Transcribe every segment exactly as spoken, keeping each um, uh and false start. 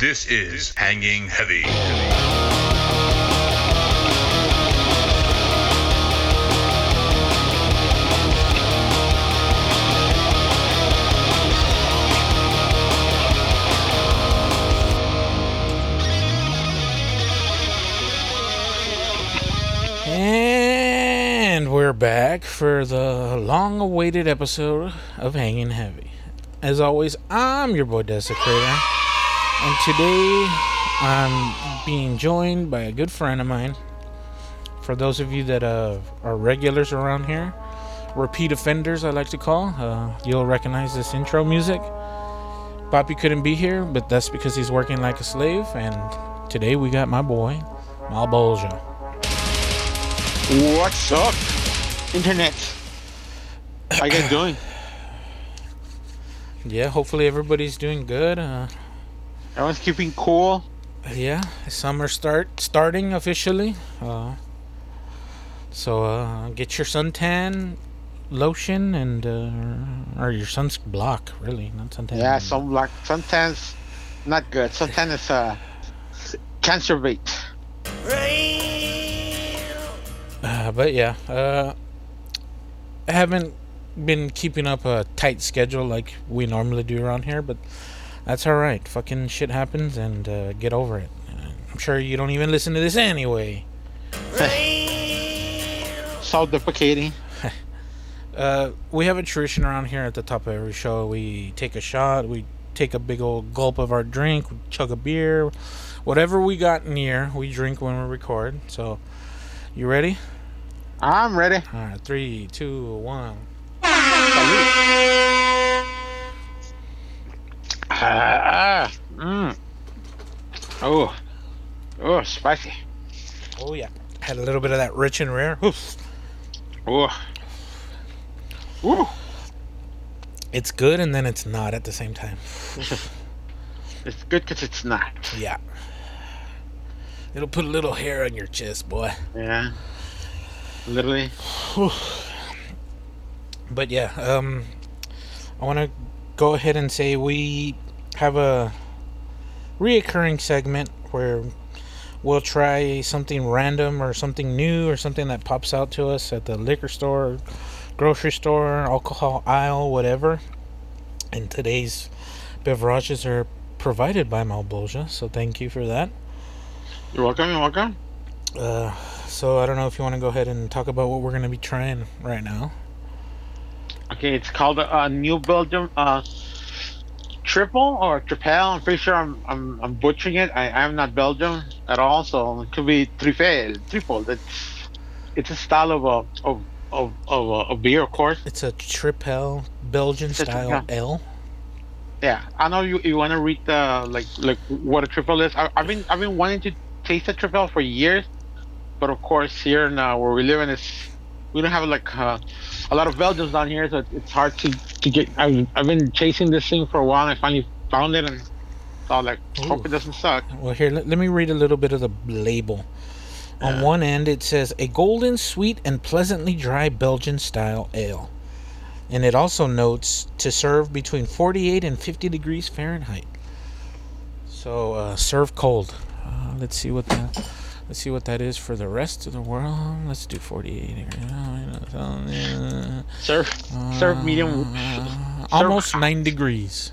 This is Hanging Heavy. And we're back for the long-awaited episode of Hanging Heavy. As always, I'm your boy Desecrator. And today, I'm being joined by a good friend of mine. For those of you that uh, are regulars around here, repeat offenders, I like to call. Uh, you'll recognize this intro music. Poppy couldn't be here, but that's because he's working like a slave. And today, we got my boy, Mal Bolja. What's up, Internet? How you guys doing? Yeah, hopefully everybody's doing good. Uh... Everyone's keeping cool. Yeah, summer start starting officially. Uh, so uh, get your suntan lotion and uh, or your sunblock, really, not suntan. Yeah, sunblock. Suntan's not good. Suntan is uh, cancer bait. Uh, but yeah, uh, I haven't been keeping up a tight schedule like we normally do around here, but. That's alright. Fucking shit happens and uh, get over it. I'm sure you don't even listen to this anyway. Self-deprecating. uh, we have a tradition around here at the top of every show. We take a shot. We take a big old gulp of our drink. We chug a beer. Whatever we got near, we drink when we record. So, you ready? I'm ready. Alright, three, two, one. Ah, uh, mm. oh, oh, spicy. Oh yeah, had a little bit of that rich and rare. Oof. Oh, ooh, it's good and then it's not at the same time. It's good because it's not. Yeah, it'll put a little hair on your chest, boy. Yeah, literally. Oof. But yeah, um, I want to go ahead and say we have a reoccurring segment where we'll try something random or something new or something that pops out to us at the liquor store, grocery store, alcohol aisle, whatever. And today's beverages are provided by Mal Bolja, so thank you for that. You're welcome, you're welcome. Uh, so I don't know if you want to go ahead and talk about what we're going to be trying right now. Okay, it's called a uh, New Belgium uh, triple or tripel. I'm pretty sure I'm I'm, I'm butchering it. I, I'm not Belgium at all, so it could be trifel, triple. It's it's a style of a of of of a beer, of course. It's a tripel, Belgian it's style a, ale. Yeah, I know you, you want to read the like like what a triple is. I, I've been I've been wanting to taste a tripel for years, but of course here now where we live in it's. We don't have like uh, a lot of Belgians down here, so it's hard to, to get. I've, I've been chasing this thing for a while, and I finally found it, and thought like, Ooh. Hope it doesn't suck. Well, here, let, let me read a little bit of the label. Uh, On one end, it says a golden, sweet, and pleasantly dry Belgian-style ale, and it also notes to serve between forty-eight and fifty degrees Fahrenheit. So uh, serve cold. Uh, let's see what that. Let's see what that is for the rest of the world. Let's do forty-eight. Uh, serve, serve medium. Uh, almost serve. nine degrees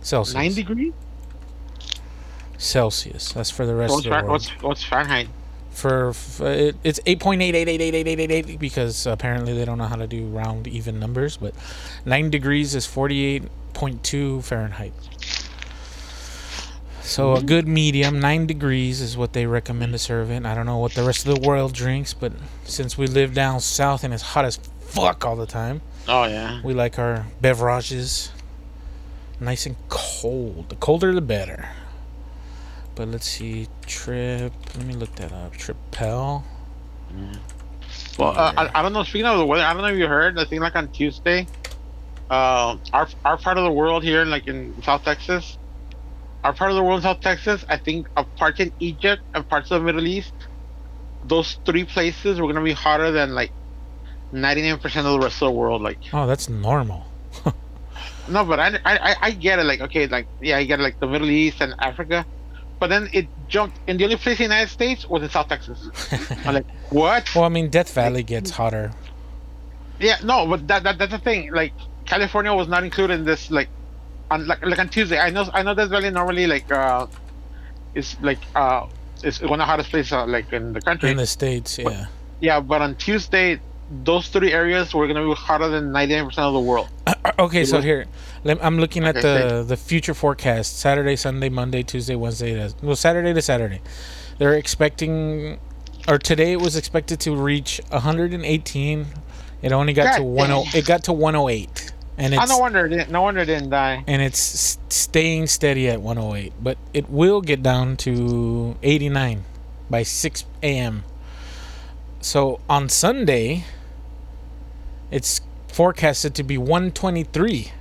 Celsius. Nine degrees Celsius. That's for the rest what's of the world. What's, what's Fahrenheit? For, for it, it's eight point eight eight eight eight eight eight eight because apparently they don't know how to do round even numbers. But nine degrees is forty-eight point two Fahrenheit. So a good medium, nine degrees is what they recommend to serve it. I don't know what the rest of the world drinks, but since we live down south and it's hot as fuck all the time. Oh, yeah. We like our beverages nice and cold. The colder, the better. But let's see. Trip. Let me look that up. Tripel. Mm. Well, uh, I, I don't know. Speaking of the weather, I don't know if you heard. I think like on Tuesday, uh, our, our part of the world here, like in South Texas, Our part of the world in South Texas, I think uh, parts in Egypt and parts of the Middle East, those three places were going to be hotter than like ninety-nine percent of the rest of the world. Like, oh, that's normal. No, but I, I, I get it. Like, okay, like, yeah, you get it, like the Middle East and Africa. But then it jumped, and the only place in the United States was in South Texas. I'm like, what? Well, I mean, Death Valley gets hotter. Yeah, no, but that, that that's the thing. Like, California was not included in this. Like, on like, like on Tuesday, I know I know Death Valley normally like uh, is like uh, it's one of the hottest places uh, like in the country. In the states, yeah. But, yeah, but on Tuesday, those three areas were gonna be hotter than ninety-nine percent of the world. Uh, okay, it so was, here, I'm looking at okay, the, the future forecast: Saturday, Sunday, Monday, Tuesday, Wednesday. To, well, Saturday to Saturday, they're expecting, or today it was expected to reach one hundred eighteen. It only got God to one hundred. It got to one hundred eight, and it's, I no wonder. No wonder it didn't die. And it's staying steady at one hundred eight, but it will get down to eighty-nine by six a.m. So on Sunday, it's forecasted to be one hundred twenty-three.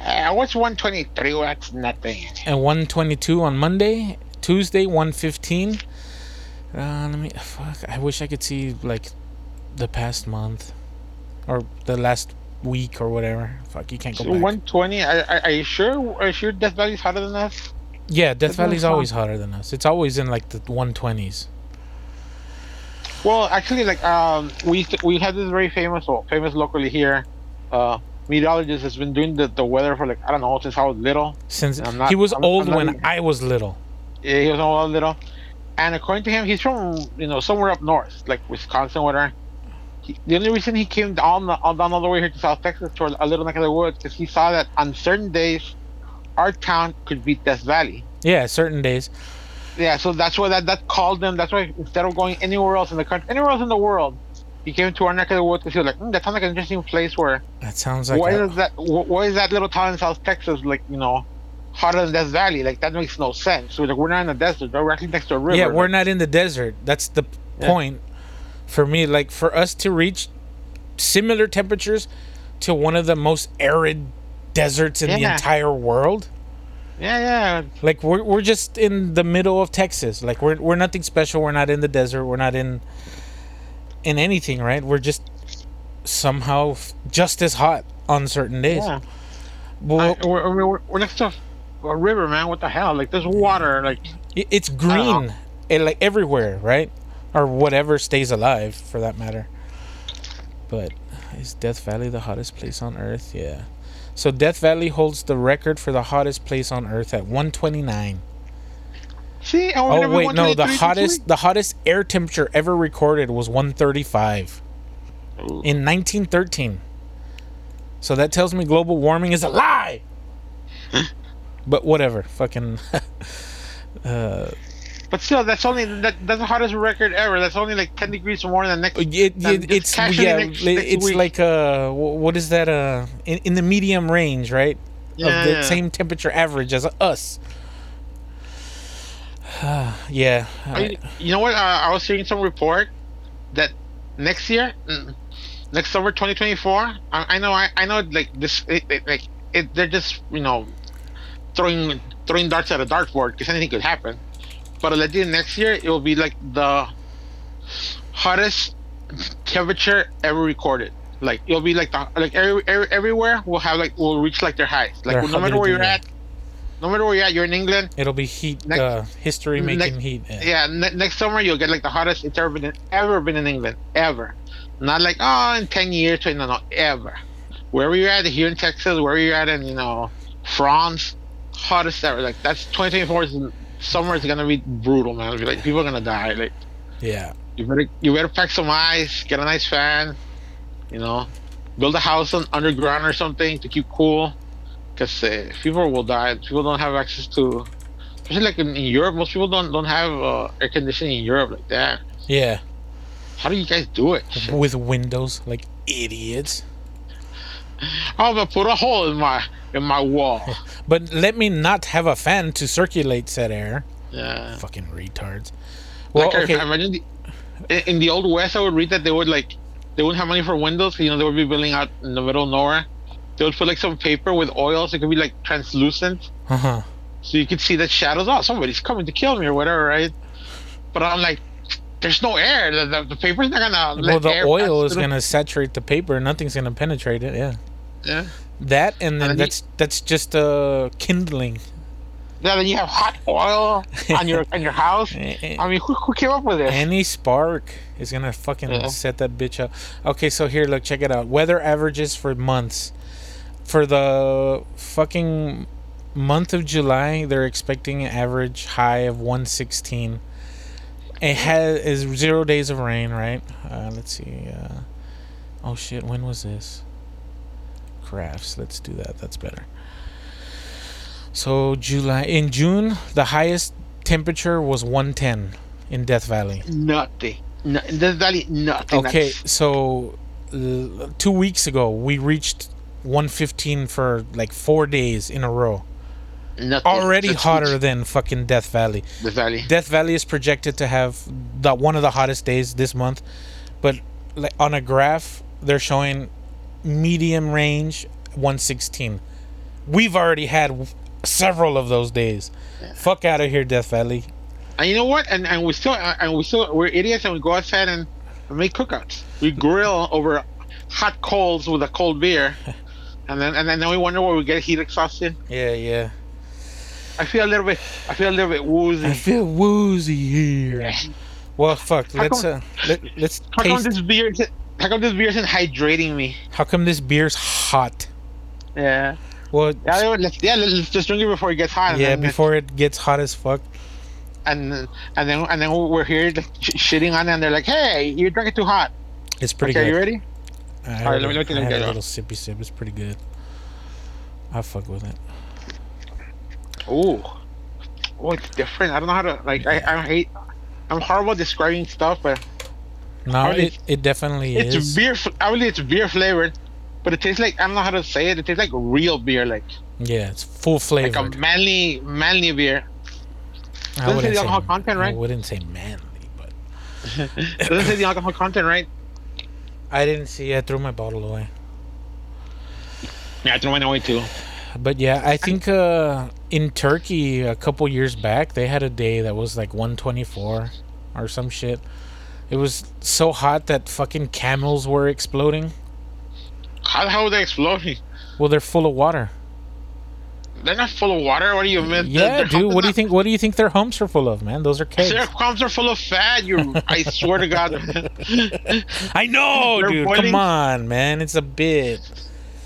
Uh, what's one hundred twenty-three? Well, that's nothing. And one hundred twenty-two on Monday. Tuesday, one hundred fifteen. Uh, let me. Fuck. I wish I could see like the past month or the last week or whatever. Fuck, you can't go so back. one hundred twenty. Are, are you sure? Are you sure Death Valley's hotter than us? Yeah, Death That's Valley's always hotter than us. It's always in like the one hundred twenties. Well, actually, like um, we th- we have this very famous, well, famous locally here, uh, meteorologist has been doing the, the weather for like I don't know since I was little. Since I'm not, he was I'm, old I'm not, when even, I was little. Yeah, he was old little, and according to him, he's from you know somewhere up north, like Wisconsin, whatever. He, the only reason he came down all down all the way here to South Texas toward a little neck of the woods because he saw that on certain days, our town could beat Death Valley. Yeah, certain days. Yeah, so that's why that, that called them. That's why instead of going anywhere else in the country, anywhere else in the world, he came to our neck of the woods because he was like, mm, that sounds like an interesting place where. That sounds like. Why a- is that? Why is that little town in South Texas like you know, hotter than Death Valley? Like that makes no sense. So like we're not in the desert. We're actually next to a river. Yeah, we're like, not in the desert. That's the yeah. point. For me, like for us to reach similar temperatures to one of the most arid deserts in yeah. the entire world. Yeah, yeah. Like we're we're just in the middle of Texas. Like we're we're nothing special. We're not in the desert. We're not in in anything, right? We're just somehow f- just as hot on certain days. Yeah. Well, I, we're, we're we're next to a river, man. What the hell? Like there's water. Like it's green, it, like everywhere, right? Or whatever stays alive, for that matter. But is Death Valley the hottest place on Earth? Yeah. So Death Valley holds the record for the hottest place on Earth at one hundred twenty-nine. See, I oh wait, no, the hottest the hottest air temperature ever recorded was one hundred thirty-five in nineteen thirteen. So that tells me global warming is a lie. But whatever, fucking. uh, but still, that's only that, that's the hottest record ever. That's only like ten degrees more than the next. It, it, it's yeah, next, next it's week. Like uh, what is that? Uh, in, in the medium range, right? Yeah, of the yeah. same temperature average as us. Uh, yeah. I, you know what? Uh, I was hearing some report that next year, next summer, twenty twenty-four. I, I know. I, I know. Like this, it, it, like it, they're just you know throwing throwing darts at a dartboard because anything could happen. But allegedly next year, it will be like the hottest temperature ever recorded. Like it'll be like the, like every, every, everywhere will have like will reach like their highs. Like well, no matter where you're that. at, no matter where you're at, you're in England. It'll be heat, next, uh, history making next, heat. Yeah, yeah ne- next summer you'll get like the hottest it's ever been in, ever been in England ever. Not like oh in ten years, no, no, ever. Wherever you're at here in Texas, wherever you're at in you know France, hottest ever. Like that's twenty twenty-four is. Summer is gonna be brutal, man. It'll be like people are gonna die. Like, yeah, you better you better pack some ice, get a nice fan, you know, build a house on underground or something to keep cool, because uh, people will die. People don't have access to, especially like in, in Europe. Most people don't don't have uh, air conditioning in Europe like that. Yeah, how do you guys do it? With windows, like idiots. I'm gonna put a hole in my in my wall. But let me not have a fan to circulate said air. Yeah. Fucking retards. Well, like okay. I imagine the, in the old West, I would read that they would like they wouldn't have money for windows. You know, they would be building out in the middle of nowhere. They would put like some paper with oil, so it could be like translucent, uh-huh. so you could see the shadows. Oh, somebody's coming to kill me or whatever, right? But I'm like, there's no air. The, the, the paper's not gonna. Well, let the air oil is through. Gonna saturate the paper. Nothing's gonna penetrate it. Yeah. Yeah. That and then and that's you, that's just uh, kindling. Yeah, then you have hot oil on your on your house. I mean, who, who came up with this? Any spark is gonna fucking yeah. set that bitch up. Okay, so here, look, check it out. Weather averages for months. For the fucking month of July, they're expecting an average high of one sixteen. It has is zero days of rain, right? Uh, let's see. Uh, oh shit, when was this? Crafts. Let's do that. That's better. So July in June, the highest temperature was one ten in Death Valley. Nothing. No, Death Valley, nothing. Okay, so uh, two weeks ago we reached one fifteen for like four days in a row. Nothing. Already That's hotter huge. than fucking Death Valley. Death Valley. Death Valley is projected to have the one of the hottest days this month, but like on a graph they're showing medium range one sixteen. We've already had several of those days. Yeah. Fuck out of here, Death Valley. And you know what? And and we still and we still we're idiots and we go outside and make cookouts. We grill over hot coals with a cold beer, and then and then we wonder why we get heat exhaustion. Yeah, yeah. I feel a little bit. I feel a little bit woozy. I feel woozy here. Yeah. Well, fuck. How let's come, uh, let, let's. How taste. come this beer? How come this beer isn't hydrating me? How come this beer's hot? Yeah. Well, yeah, let's, yeah, let's just drink it before it gets hot. Yeah, before it gets hot as fuck. And and then and then we're here shitting on it, and they're like, "Hey, you drank it too hot." It's pretty okay, good. Are you ready? I All right, a, let me let me get it. A little sippy sip. It's pretty good. I fuck with it. Oh, oh, it's different. I don't know how to like. I, I hate. I'm horrible at describing stuff, but no, it it definitely it's is. It's beer. I believe it's beer flavored, but it tastes like I don't know how to say it. It tastes like real beer, like yeah, it's full flavored, like a manly, manly beer. I Doesn't say the alcohol say, content, right? I wouldn't say manly, but doesn't say the alcohol content, right? I didn't see. I threw my bottle away. Yeah, I threw mine away too. But yeah, I think uh, in Turkey a couple years back they had a day that was like one twenty-four or some shit. It was so hot that fucking camels were exploding. How the hell are they exploding? Well, they're full of water. They're not full of water. What do you mean? Yeah, dude. What do not... you think? What do you think their humps are full of, man? Those are cakes. Their humps are full of fat. You, I swear to God. I know, they're dude. Boiling... Come on, man. It's a bit.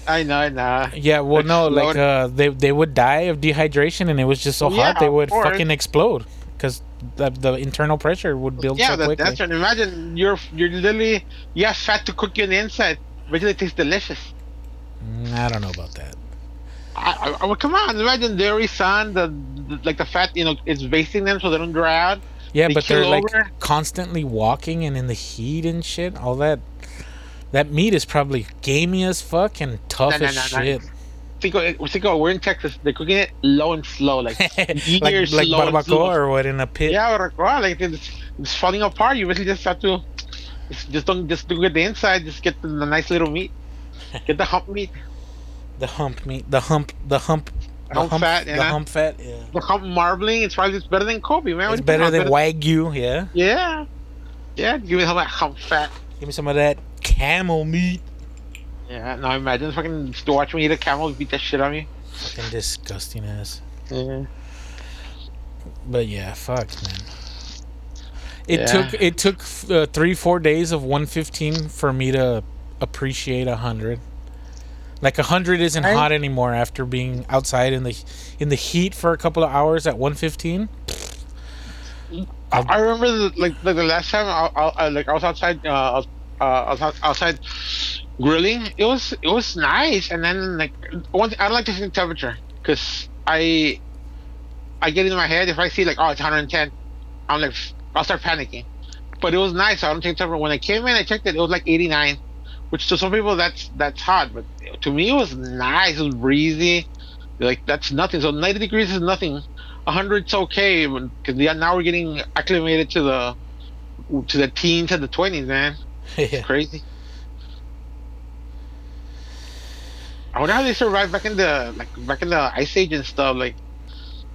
I know, I know. Yeah, well, no, like uh, they they would die of dehydration, and it was just so yeah, hot they would fucking explode because the, the internal pressure would build. Yeah, so that, quickly. that's right. Imagine you're you're literally you have fat to cook you on the inside, but it tastes delicious. Mm, I don't know about that. I, I well, come on, imagine dairy sun, the, the like the fat, you know, it's basting them so they don't dry out. Yeah, they but they're over. like constantly walking and in the heat and shit, all that. That meat is probably gamey as fuck and tough no, no, as no, shit. Think, think, we're in Texas. They're cooking it low and slow, like years like, like slow, barbacoa slow. Or what in a pit. Yeah, barbacoa, like it's, it's falling apart. You really just have to just don't just do it the inside. Just get the nice little meat. Get the hump meat. The hump meat. The hump. The hump. The hump, hump fat. The yeah. hump fat. Yeah. The hump marbling. It's probably it's better than Kobe, man. It's better than Wagyu. Yeah. Yeah. Yeah. Give me some of that hump fat. Give me some of that. Camel meat. Yeah, no, imagine fucking just watch me eat a camel beat the shit on me. Fucking disgusting ass. Yeah. But yeah, fuck, man. It yeah. took it took uh, three four days of one fifteen for me to appreciate a hundred. Like a hundred isn't I... hot anymore after being outside in the in the heat for a couple of hours at one fifteen. I, I remember the, like, like the last time I, I, I like I was outside. Uh, I was Uh, outside grilling, it was it was nice. And then like one, I don't like to see the temperature because I I get in my head if I see like oh it's one ten, I'm like I'll start panicking. But it was nice. I don't take temperature. When I came in, I checked it. It was like eighty-nine, which to some people that's that's hot, but to me it was nice. It was breezy. Like that's nothing. So ninety degrees is nothing. one hundred's okay because now we're getting acclimated to the to the teens and the twenties, man. Yeah. Crazy. I wonder how they survived back in the like back in the ice age and stuff. Like,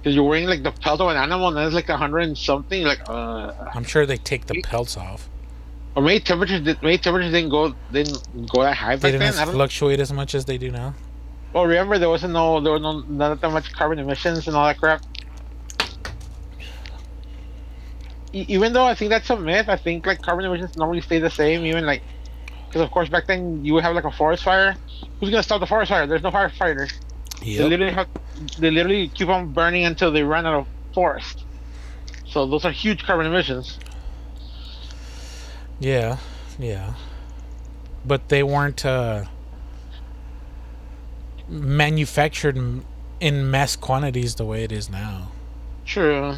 cause you're wearing like the pelt of an animal, and it's like a hundred and something. Like, uh, I'm sure they take the pelts off. Or maybe temperatures, did, maybe temperatures didn't go didn't go that high back then. They didn't fluctuate as much as they do now. Well, remember there wasn't no there was no not that much carbon emissions and all that crap. E- even though I think that's a myth, I think like carbon emissions normally stay the same. Even like, because of course back then you would have like a forest fire. Who's gonna stop the forest fire? There's no firefighter. Yep. They literally have, they literally keep on burning until they run out of forest. So those are huge carbon emissions. Yeah, yeah. But they weren't uh, manufactured in mass quantities the way it is now. True.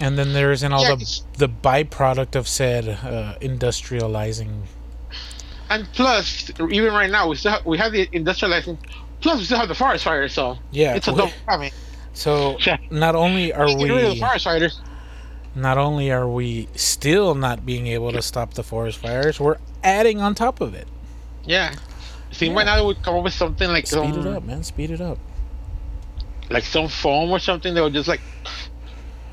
And then there isn't all yeah, the the byproduct of said uh, industrializing. And plus, even right now, we still have, we have the industrializing. Plus, we still have the forest fires, so yeah, it's a double problem. So yeah. not only are we rid of the forest fires, not only are we still not being able to stop the forest fires, we're adding on top of it. Yeah, see, why not? We come up with something like speed some, it up, man. Speed it up. Like some foam or something that would just like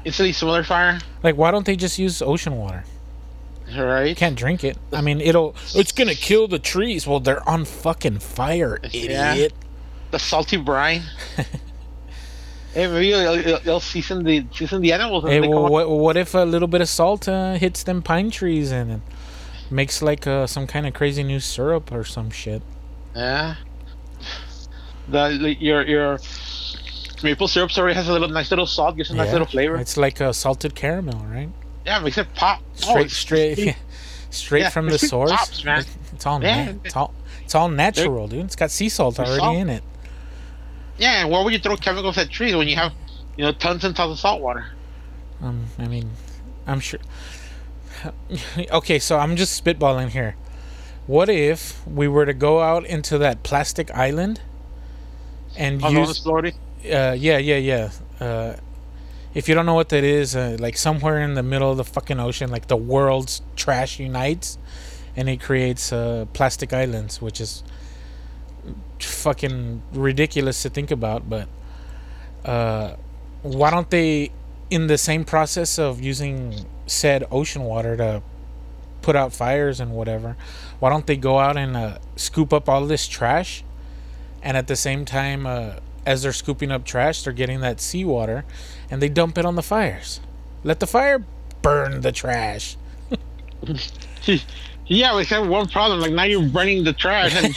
instantly similar fire. Like, why don't they just use ocean water? Right. You can't drink it. I mean, it'll. It's gonna kill the trees. Well, they're on fucking fire, idiot. Yeah. The salty brine. Hey, maybe it'll, it'll season the season the animals. Hey, well, what what if a little bit of salt uh, hits them pine trees and it makes like uh, some kind of crazy new syrup or some shit? Yeah. The your your maple syrup already has a little nice little salt, gives a yeah. nice little flavor. It's like a salted caramel, right? Yeah, makes it pop. Straight, oh, straight, yeah. straight yeah, from the source. Pops, man. It's all, yeah. na- it's all, it's all natural, dude. It's got sea salt already salt. in it. Yeah, and why would you throw chemicals at trees when you have, you know, tons and tons of salt water? Um, I mean, I'm sure. Okay, so I'm just spitballing here. What if we were to go out into that plastic island and oh, use? No, uh, yeah, yeah, yeah. Uh, If you don't know what that is, uh, like somewhere in the middle of the fucking ocean, like the world's trash unites, and it creates uh, plastic islands, which is fucking ridiculous to think about. But uh, why don't they, in the same process of using said ocean water to put out fires and whatever, why don't they go out and uh, scoop up all this trash, and at the same time, uh, as they're scooping up trash, they're getting that seawater, and they dump it on the fires. Let the fire burn the trash. Yeah, we have one problem. Like, now you're burning the trash and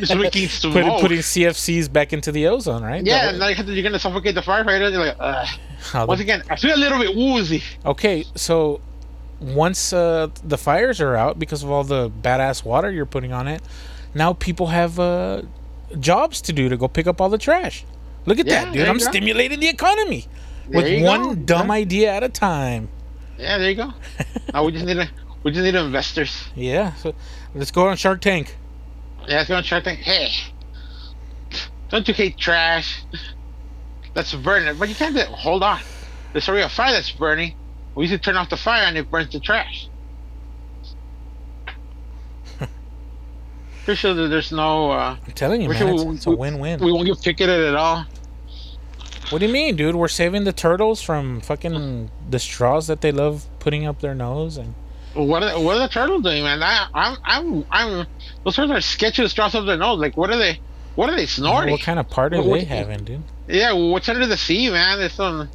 just making smoke. Put, putting C F Cs back into the ozone, right? Yeah, and now you're going to suffocate the firefighter. You're like, ugh. Once again, I feel a little bit woozy. Okay, so once uh, the fires are out because of all the badass water you're putting on it, now people have uh, jobs to do to go pick up all the trash. Look at yeah, that, dude. I'm go. stimulating the economy there with one go. dumb yeah. idea at a time. Yeah, there you go. Now we just need a, we just need investors. Yeah, so let's go on Shark Tank. Yeah, let's go on Shark Tank. Hey, don't you hate trash? Let's burn it. But you can't do it. Hold on. There's already a fire that's burning. We need to turn off the fire and it burns the trash. Pretty sure that there's no. Uh, I'm telling you, man, sure it's, we, it's a win-win. We won't get picketed at all. What do you mean, dude? We're saving the turtles from fucking the straws that they love putting up their nose and. What are what are the turtles doing, man? I I'm I'm I'm those turtles are sketchy, straws up their nose. Like, what are they? What are they snorting? What kind of part are what, what, they having, dude? Yeah, what's under the sea, man? It's some.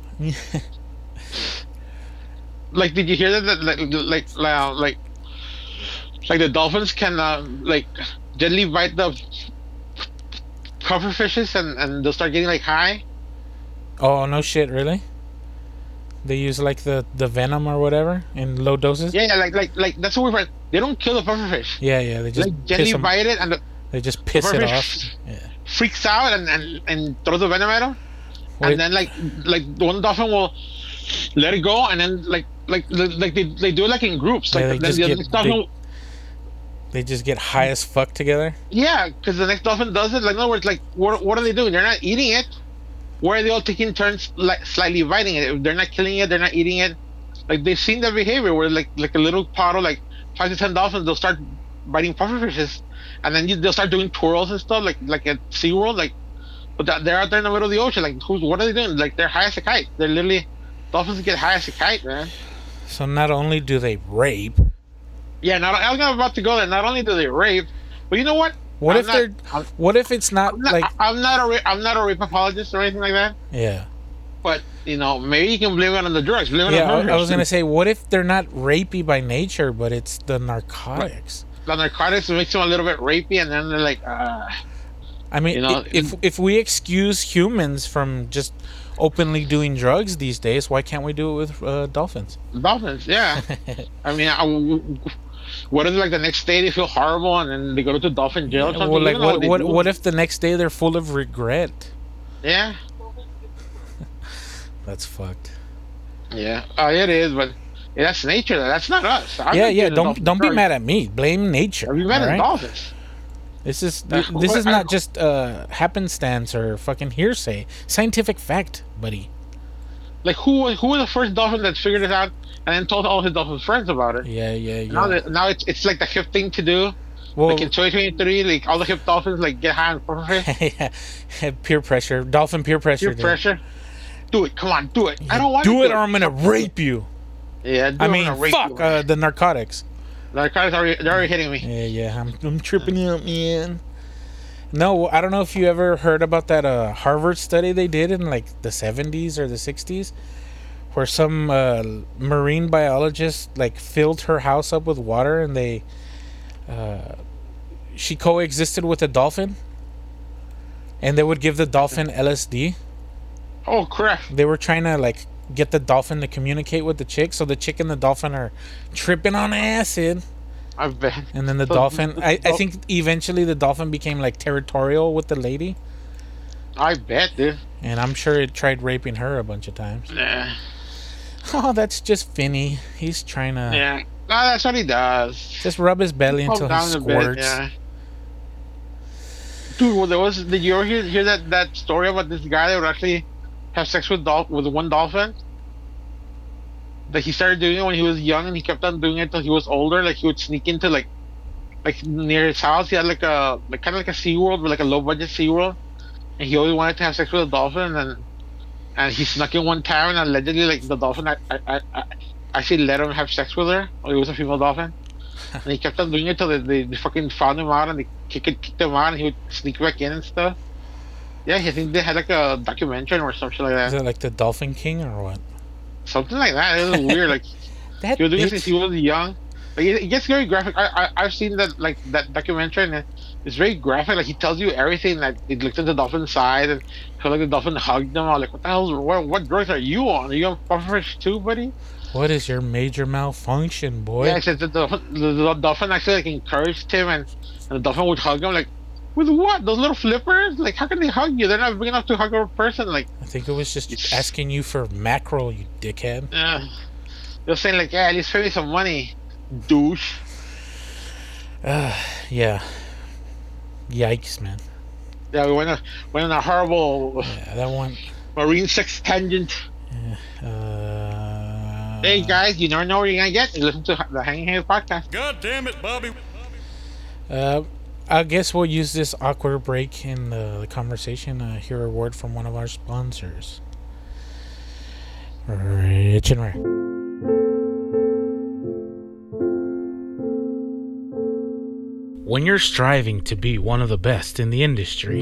Like, did you hear that? that like like like. like Like, the dolphins can, uh, like, gently bite the puffer fishes and, and they'll start getting, like, high. Oh, no shit, really? They use, like, the, the venom or whatever in low doses? Yeah, yeah, like, like, like that's what we're... They don't kill the pufferfish. Yeah, yeah, they just like, gently them, bite it and... The, they just piss it off. Yeah. Freaks out and, and, and throws the venom at him. Wait. And then, like, like one dolphin will let it go and then, like, like, like they, they do it, like, in groups. Like, yeah, they just the, get... The They just get high as fuck together? Yeah, because the next dolphin does it. Like, in other words, like, what, what are they doing? They're not eating it. Why are they all taking turns, like, slightly biting it? If they're not killing it, they're not eating it. Like, they've seen that behavior where, like, like a little paddle, like, five to ten dolphins, they'll start biting pufferfishes. And then you, they'll start doing twirls and stuff, like, like at SeaWorld. Like, but they're out there in the middle of the ocean. Like, who's, what are they doing? Like, they're high as a kite. They're literally, dolphins get high as a kite, man. So not only do they rape... Yeah, not, I was about to go there. Not only do they rape, but you know what? What I'm if not, they're? I'm, what if it's not, I'm not like? I'm not a. Rape, I'm not a rape apologist or anything like that. Yeah. But you know, maybe you can blame it on the drugs. Blame it yeah, on the I, I was gonna say, what if they're not rapey by nature, but it's the narcotics? But the narcotics makes them a little bit rapey, and then they're like, uh I mean, you know, if it, if we excuse humans from just openly doing drugs these days, why can't we do it with uh, dolphins? Dolphins, yeah. I mean, I. W- What if, like, the next day they feel horrible and then they go to dolphin jail? Or something? Well, like, you know what, what, what, what if the next day they're full of regret? Yeah. That's fucked. Yeah. Oh, it is, but yeah, that's nature. That's not us. I'm yeah, yeah. Don't don't be mad at me. Blame nature. Be mad at dolphins. This is this, this is not just uh, happenstance or fucking hearsay. Scientific fact, buddy. Like, who who was the first dolphin that figured it out? And then told all his dolphin friends about it. Yeah, yeah, yeah. Now, that, now it's it's like the hip thing to do. Well, like in twenty twenty-three, like all the hip dolphins like get high and perfect. Yeah, peer pressure, dolphin peer pressure. Peer dude. pressure. Do it, come on, do it. Yeah, I don't want do to do it. Do it or I'm gonna rape you. Yeah, do I it mean, rape fuck you, uh, the narcotics. The narcotics are they're already hitting me. Yeah, yeah, I'm I'm tripping out, man. No, I don't know if you ever heard about that uh, Harvard study they did in like the seventies or the sixties. Where some uh, marine biologist like filled her house up with water, and they, uh, she coexisted with a dolphin, and they would give the dolphin L S D. Oh crap! They were trying to like get the dolphin to communicate with the chick, so the chick and the dolphin are tripping on acid. I bet. And then the so dolphin, the, I, I think eventually the dolphin became like territorial with the lady. I bet, dude. And I'm sure it tried raping her a bunch of times. Nah. Oh, that's just Finny. He's trying to... Yeah. No, that's what he does. Just rub his belly he until he squirts. Bit, yeah. Dude, well, there was... Did you ever hear, hear that, that story about this guy that would actually have sex with dol- with one dolphin? That he started doing it when he was young, and he kept on doing it until he was older. Like, he would sneak into, like... Like, near his house. He had, like, a... like kind of like a SeaWorld, but, like, a low-budget SeaWorld. And he always wanted to have sex with a dolphin, and and he snuck in one time, and allegedly, like, the dolphin I, I, I, actually let him have sex with her. Or it was a female dolphin. And he kept on doing it till they, they, they fucking found him out, and they kicked, kicked him out, and he would sneak back in and stuff. Yeah, I think they had, like, a documentary or something like that. Is it, like, the Dolphin King or what? Something like that. It was weird. Like, that he was doing bitch. It since he was young. Like, it, it gets very graphic. I, I, I've seen that, like, that documentary, and it, it's very graphic. Like, he tells you everything. Like, he looked at the dolphin's side and felt like the dolphin hugged him. I was like, what the hell? What, what drugs are you on? Are you on pufferfish too, buddy? What is your major malfunction, boy? Yeah, except the, the, the, the dolphin actually, like, encouraged him, and, and the dolphin would hug him. Like, with what? Those little flippers? Like, how can they hug you? They're not big enough to hug a person. Like, I think it was just asking you for mackerel, you dickhead. Yeah. They were saying, like, yeah, at least pay me some money, douche. Uh, yeah. Yikes, man. Yeah, we went on, went on a horrible yeah, that one. marine sex tangent. Yeah. Uh, hey, guys, you never know where you're going to get. You listen to the Hanging Hands podcast. God damn it, Bobby. Uh, I guess we'll use this awkward break in the, the conversation to hear a word from one of our sponsors. Rich and Rare. When you're striving to be one of the best in the industry,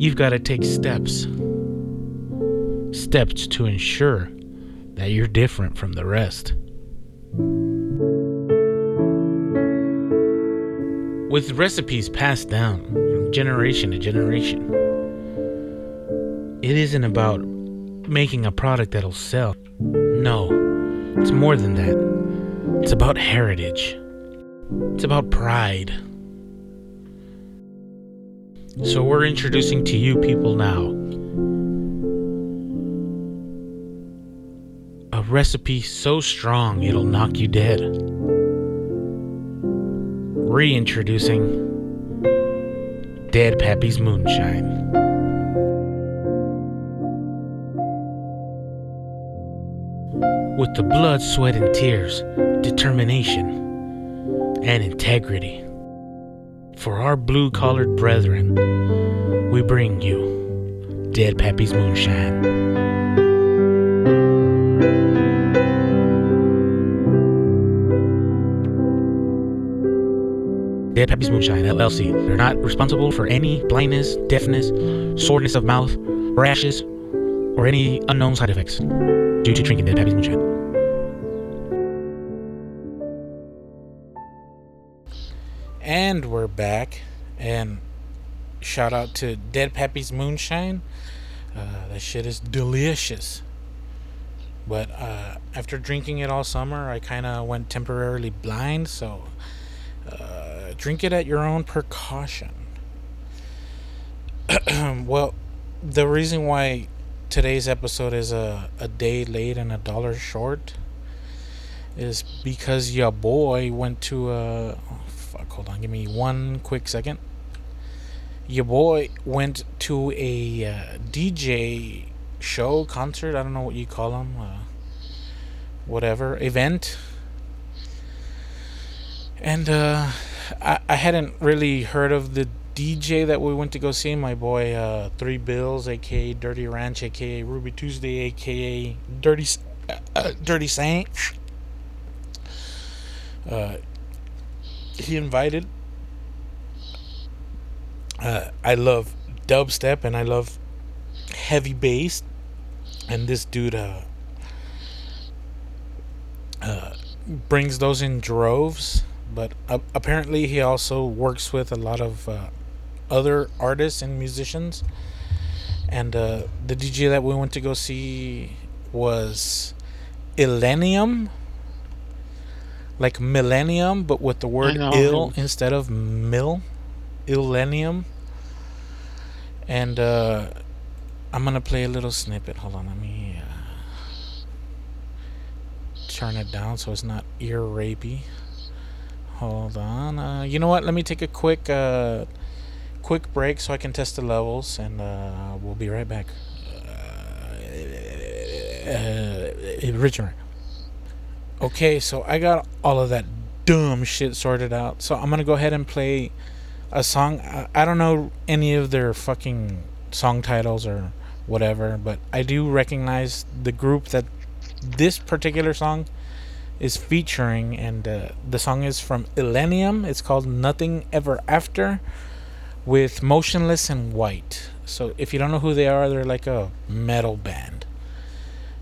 you've got to take steps. Steps to ensure that you're different from the rest. With recipes passed down from generation to generation, it isn't about making a product that'll sell. No, it's more than that. It's about heritage. It's about pride. So we're introducing to you people now a recipe so strong it'll knock you dead. Reintroducing Dead Pappy's Moonshine. With the blood, sweat, and tears, determination, and integrity. For our blue-collared brethren, we bring you Dead Pappy's Moonshine. Dead Pappy's Moonshine, L L C. They're not responsible for any blindness, deafness, soreness of mouth, rashes, or any unknown side effects due to drinking Dead Pappy's Moonshine. And we're back. And shout out to Dead Pappy's Moonshine. Uh, that shit is delicious. But uh, after drinking it all summer, I kind of went temporarily blind. So uh, drink it at your own precaution. Well, the reason why today's episode is a, a day late and a dollar short is because your boy went to a... Oh, fuck, hold on. Give me one quick second. Your boy went to a uh, D J show, concert, I don't know what you call them, uh, whatever, event. And uh, I, I hadn't really heard of the D J that we went to go see. My boy, uh, Three Bills, a k a. Dirty Ranch, a k a. Ruby Tuesday, a k a. Dirty, uh, uh, Dirty Saint. Uh, he invited... Uh, I love dubstep and I love heavy bass, and this dude uh, uh, brings those in droves. But uh, apparently he also works with a lot of uh, other artists and musicians. And uh, the D J that we went to go see was Illenium, like millennium, but with the word ill instead of mill. Illenium. And uh, I'm gonna play a little snippet. Hold on, let me uh, turn it down so it's not ear rapey. Hold on. Uh, you know what? Let me take a quick, uh, quick break so I can test the levels, and uh, we'll be right back. Uh, uh, Richard. Okay, so I got all of that dumb shit sorted out. So I'm gonna go ahead and play a song. I don't know any of their fucking song titles or whatever, but I do recognize the group that this particular song is featuring, and uh, the song is from Illenium. It's called Nothing Ever After with Motionless in White. So if you don't know who they are, they're like a metal band.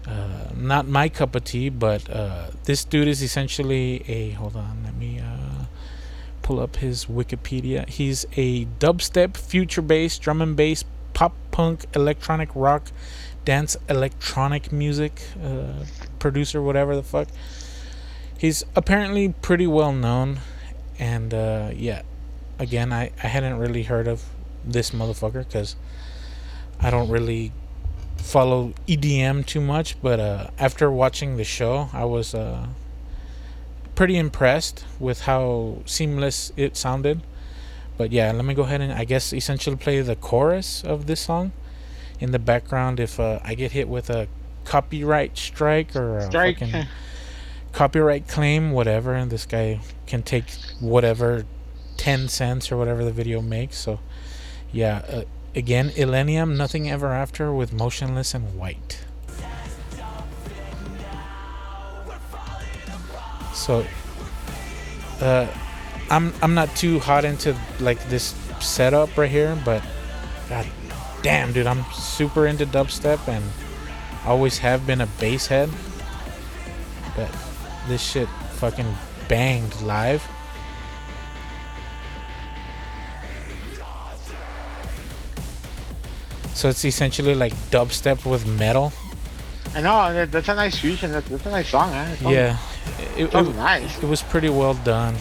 Uh, not my cup of tea, but uh, this dude is essentially a... Hold on, let me... Uh, pull up his Wikipedia. He's a dubstep, future bass, drum and bass, pop punk, electronic rock, dance, electronic music uh, producer, whatever the fuck. He's apparently pretty well known, and uh, yeah, again, I, I hadn't really heard of this motherfucker because I don't really follow E D M too much, but uh, after watching the show, I was uh, pretty impressed with how seamless it sounded. But yeah, let me go ahead and I guess essentially play the chorus of this song in the background if uh, I get hit with a copyright strike or a strike. Fucking copyright claim, whatever, and this guy can take whatever ten cents or whatever the video makes. So yeah, uh, again, Illenium, Nothing Ever After with Motionless in White. So, uh, I'm I'm not too hot into like this setup right here, but god damn, dude, I'm super into dubstep and always have been a bass head. But this shit fucking banged live. So it's essentially like dubstep with metal. I know, that's a nice fusion. That's, that's a nice song, man. Huh? Yeah. It, it, it, nice. It was pretty well done.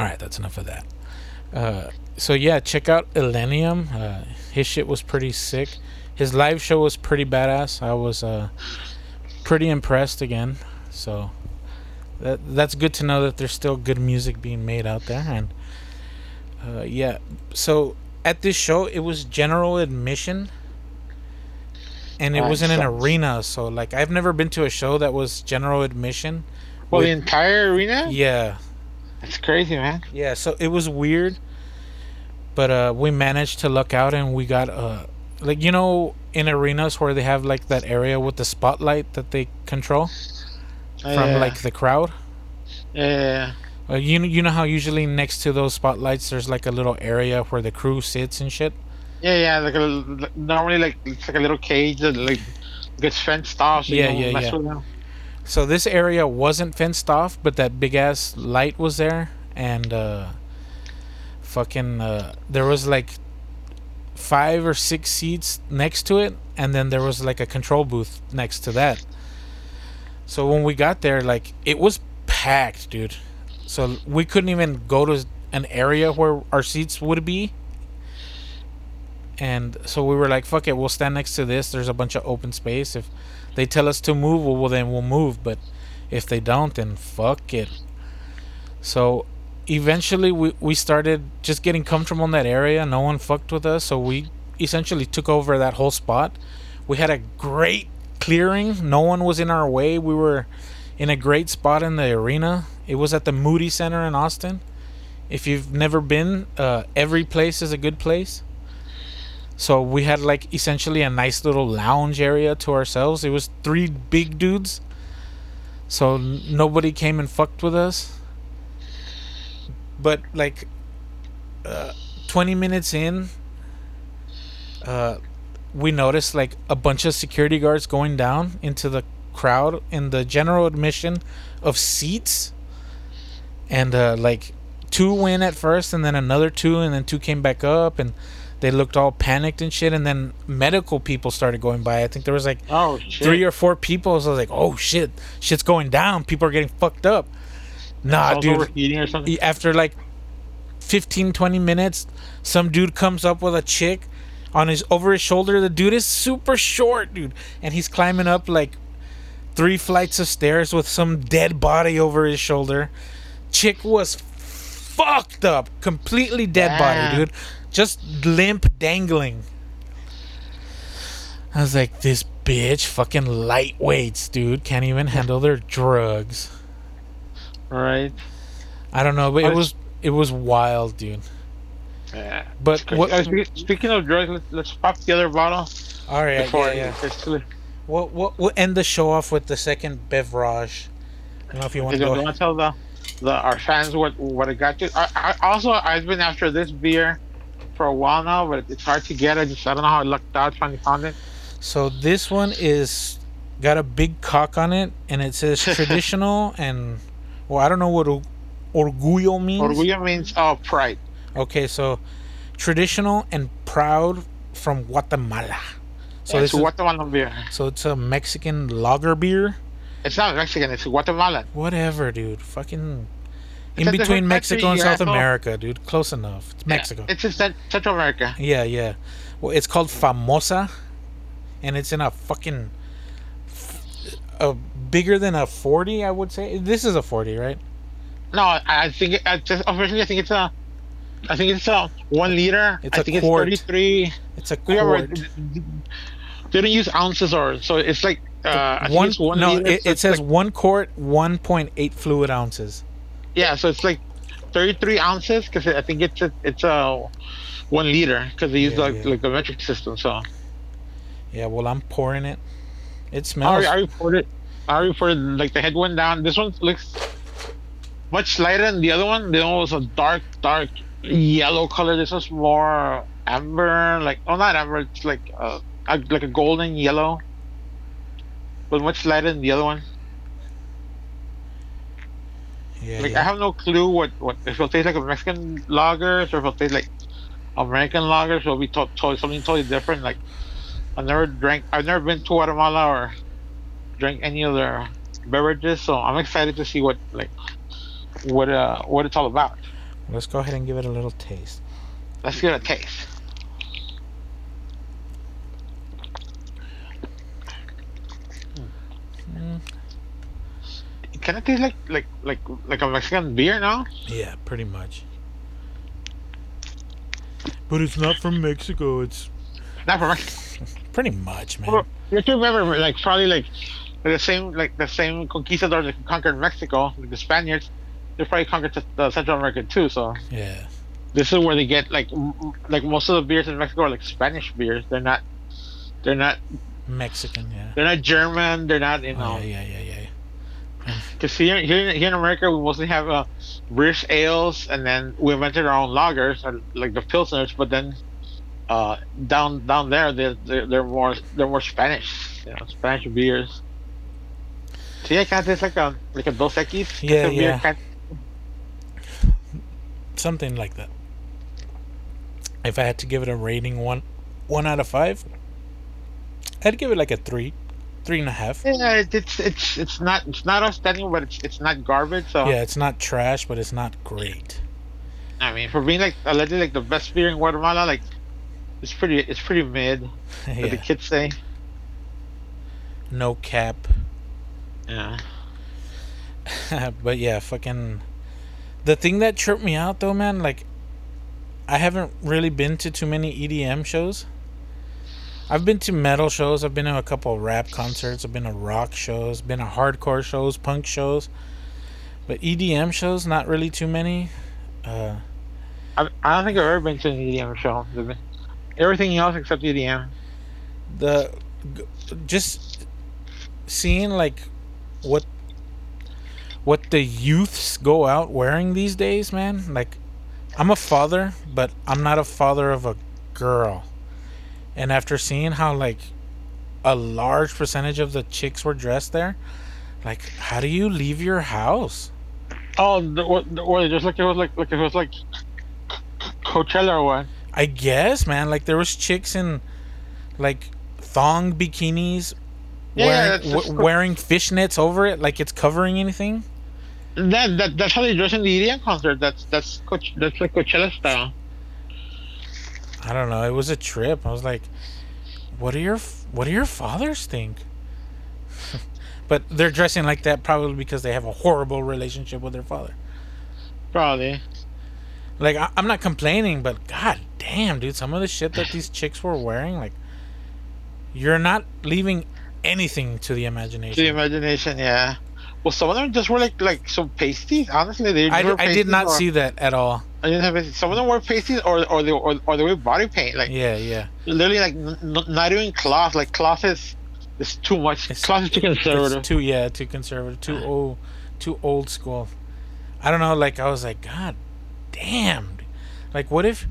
Alright, that's enough of that. Uh, so yeah, check out Illenium. Uh, his shit was pretty sick. His live show was pretty badass. I was uh, pretty impressed again. So that, that's good to know that there's still good music being made out there. And uh, yeah, so at this show, it was general admission. And it oh, was in an so. arena, so like I've never been to a show that was general admission. Well, with, the entire arena? Yeah. That's crazy, man. Yeah, so it was weird, but uh, we managed to luck out, and we got uh, like you know, in arenas where they have like that area with the spotlight that they control uh, from yeah. like the crowd. Yeah. Uh, you you know how usually next to those spotlights there's like a little area where the crew sits and shit. Yeah, yeah, like a, normally like it's like a little cage that like gets fenced off. So yeah, you yeah, yeah. So this area wasn't fenced off, but that big ass light was there, and uh, fucking uh, there was like five or six seats next to it, and then there was like a control booth next to that. So when we got there, like it was packed, dude. So we couldn't even go to an area where our seats would be. And so we were like, fuck it, we'll stand next to this. There's a bunch of open space. If they tell us to move, well, then we'll move. But if they don't, then fuck it. So eventually we, we started just getting comfortable in that area. No one fucked with us. So we essentially took over that whole spot. We had a great clearing. No one was in our way. We were in a great spot in the arena. It was at the Moody Center in Austin. If you've never been, uh, every place is a good place. So we had like essentially a nice little lounge area to ourselves. It was three big dudes, so nobody came and fucked with us. But like uh, twenty minutes in, uh, we noticed like a bunch of security guards going down into the crowd in the general admission of seats. And uh, like two went at first, and then another two, and then two came back up, and they looked all panicked and shit. And then medical people started going by. I think there was like oh, three or four people. So I was like, oh shit, shit's going down. People are getting fucked up. Nah, dude. Or something. After like fifteen, twenty minutes, some dude comes up with a chick on his over his shoulder. The dude is super short, dude, and he's climbing up like three flights of stairs with some dead body over his shoulder. Chick was fucked up, completely dead yeah. body, dude, just limp, dangling. I was like, this bitch, fucking lightweights, dude, can't even handle their drugs. Right. I don't know, but it was it was wild, dude. Yeah. But what, speaking of drugs, let's, let's pop the other bottle. All right. Before yeah, yeah. We'll, we'll, we'll end the show off with the second beverage. I don't know if you want to go. You want to tell the. The, our fans what what it got to. I, I also I've been after this beer for a while now, but it's hard to get. I just I don't know how I lucked out trying to find it. So this one is got a big cock on it, and it says traditional and well I don't know what orgullo means. Orgullo means oh pride. Okay, so traditional and proud from Guatemala. So yeah, it's a Guatemalan beer. So it's a Mexican lager beer. It's not Mexican, it's Guatemalan. Whatever, dude. Fucking in between Mexico and South America, dude. Close enough. It's Mexico. It's in Central America. Yeah, yeah. Well, it's called Famosa, and it's in a fucking a bigger than a forty, I would say. This is a forty, right? No, I think I just officially I think it's a I think it's a one liter. It's a quart. It's thirty-three. It's a quart. They don't use ounces or so. It's like. Uh, one, one no, liter, it, so it says like, one quart, one point eight fluid ounces. Yeah, so it's like thirty-three ounces because I think it's a, it's a one liter because they use yeah, like yeah. like the metric system. So yeah, well, I'm pouring it. It smells. I, I poured it. I reported like the head went down. This one looks much lighter than the other one. The other one was a dark, dark yellow color. This was more amber, like oh, not amber. It's like a, a like a golden yellow. But much lighter than the other one. Yeah, like yeah. I have no clue what, what if it'll taste like a Mexican lagers or if it'll taste like American lagers. It'll be to- to- something totally different. Like I never drank. I've never been to Guatemala or drank any other beverages, so I'm excited to see what like what uh what it's all about. Let's go ahead and give it a little taste. Let's give it a taste. Can it taste like, like like like a Mexican beer now? Yeah, pretty much. But it's not from Mexico. It's not from Mexico. Pretty much, man. Well, you have to remember, like probably like the same like the same conquistadors that conquered Mexico, like the Spaniards, they probably conquered uh, Central America too. So yeah, this is where they get like like most of the beers in Mexico are like Spanish beers. They're not they're not Mexican. Yeah. They're not German. They're not you know. Oh, yeah, yeah, yeah. yeah. Because here, here, here in America, we mostly have uh, British ales, and then we invented our own lagers, or, like the pilsners. But then uh, down down there, they're, they're they're more they're more Spanish, you know, Spanish beers. So yeah, kind of tastes like a like a Dos Equis. Yeah, yeah. Kind of... Something like that. If I had to give it a rating, one one out of five, I'd give it like a three. Three and a half. Yeah, it's it's it's not it's not outstanding, but it's it's not garbage. So yeah, it's not trash, but it's not great. I mean, for being like allegedly like the best beer in Guatemala, like it's pretty it's pretty mid. Yeah. What the kids say. No cap. Yeah. But yeah, fucking. The thing that tripped me out though, man, like, I haven't really been to too many E D M shows. I've been to metal shows, I've been to a couple of rap concerts, I've been to rock shows, been to hardcore shows, punk shows, but E D M shows, not really too many. Uh, I, I don't think I've ever been to an E D M show. Everything else except E D M. The just seeing like what what the youths go out wearing these days, man. Like, I'm a father, but I'm not a father of a girl. And after seeing how, like, a large percentage of the chicks were dressed there, like, how do you leave your house? Oh, or just like it was like, like it was like Coachella or what? I guess, man. Like, there was chicks in, like, thong bikinis, yeah, wearing, w- wearing fishnets over it, like it's covering anything. That, that that's how they dress in the E D M concert. That's that's Coach, that's like Coachella style. I don't know. It was a trip. I was like, "What do your What do your fathers think?" But they're dressing like that probably because they have a horrible relationship with their father. Probably. Like, I, I'm not complaining, but god damn, dude, some of the shit that these chicks were wearing, like, you're not leaving anything to the imagination. To the imagination, yeah. Well, some of them just were like like some pasties. Honestly, they I, were pasties. I did not or, see that at all. I didn't have it. Some of them wore pasties or or they or, or they were body paint. Like yeah, yeah. Literally, like n- not even cloth. Like cloth is, is too much. It's, cloth is too conservative. It's too yeah, too conservative. Too old, too old school. I don't know. Like, I was like, god damn. Like, what if,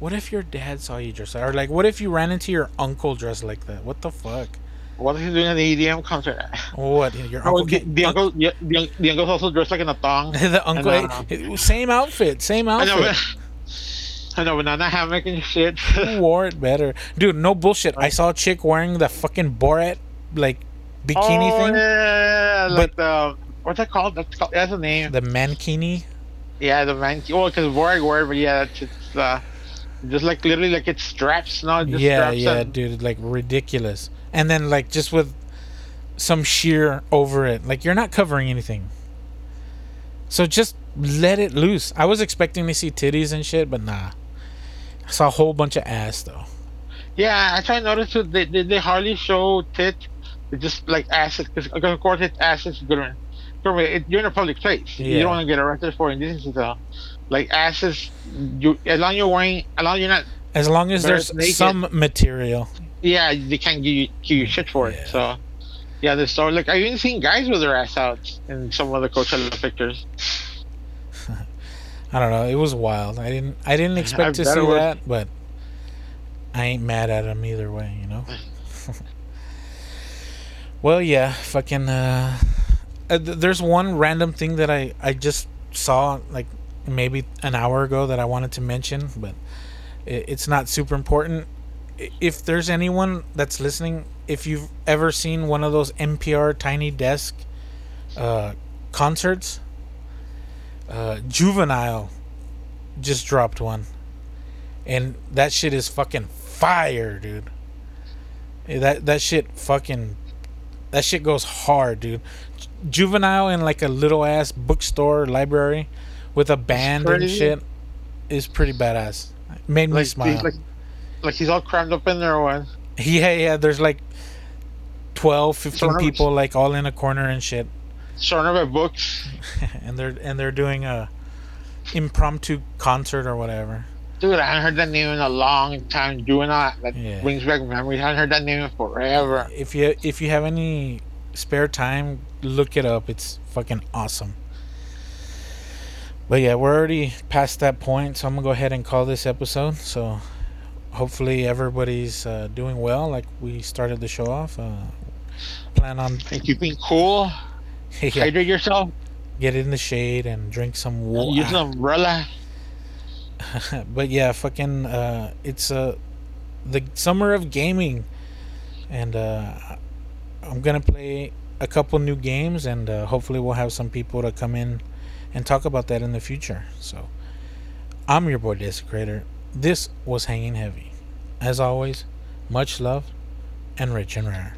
what if your dad saw you dressed like, or like what if you ran into your uncle dressed like that? What the fuck? What is he doing at the E D M concert? What? Your uncle? Oh, the, the uncle, the, the, the uncle's also dressed like in a thong. The uncle, and, uh, it, same outfit, same outfit. I know, but, I know, but not hammock and shit. Who wore it better, dude? No bullshit. I saw a chick wearing the fucking Borat like bikini oh, thing. Yeah, yeah, yeah. But, like the what's that called? That's called. That's the name. The mankini. Yeah, the mankini. Well, because Borat wore it, but yeah, it's, it's uh, just like literally like it straps now. Just yeah, straps yeah, and, dude, like ridiculous. And then, like, just with some sheer over it. Like, you're not covering anything. So just let it loose. I was expecting to see titties and shit, but nah. I saw a whole bunch of ass, though. Yeah, I try to notice that they, they, they hardly show tits. They just, like, ass. Because, of course, it's ass is good. You're in a public place. Yeah. You don't want to get arrested for indecency, though. Like, ass is... You, as long as you're wearing... As long as you're not... As long as there's naked, some material... Yeah, they can't give you, give you shit for it. Yeah. So, yeah, there's so like I've even seen guys with their ass out in some of the Coachella pictures. I don't know. It was wild. I didn't. I didn't expect I to see work. that, but I ain't mad at them either way. You know. Well, yeah, fucking. Uh, uh, th- there's one random thing that I I just saw like maybe an hour ago that I wanted to mention, but it, it's not super important. If there's anyone that's listening, if you've ever seen one of those N P R Tiny Desk uh, concerts, uh, Juvenile just dropped one. And that shit is fucking fire, dude. That that shit fucking... That shit goes hard, dude. Juvenile in like a little ass bookstore library with a band and shit is pretty badass. It made me like, smile. Like- Like, he's all crammed up in there, one. Yeah, yeah, there's, like, twelve, fifteen people, like, all in a corner and shit. Surrounded by books. and they're and they're doing a impromptu concert or whatever. Dude, I haven't heard that name in a long time. Juvenile, that yeah. brings back memories. I haven't heard that name in forever. If you if you have any spare time, look it up. It's fucking awesome. But yeah, we're already past that point, so I'm gonna go ahead and call this episode. So hopefully everybody's uh, doing well, like we started the show off. Uh, plan on keeping cool. Yeah. Hydrate yourself. Get in the shade and drink some water. Use an umbrella. But yeah, fucking, uh, it's uh, the summer of gaming, and uh, I'm gonna play a couple new games, and uh, hopefully we'll have some people to come in and talk about that in the future. So, I'm your boy Desecrator. This was Hanging Heavy. As always, much love and rich and rare.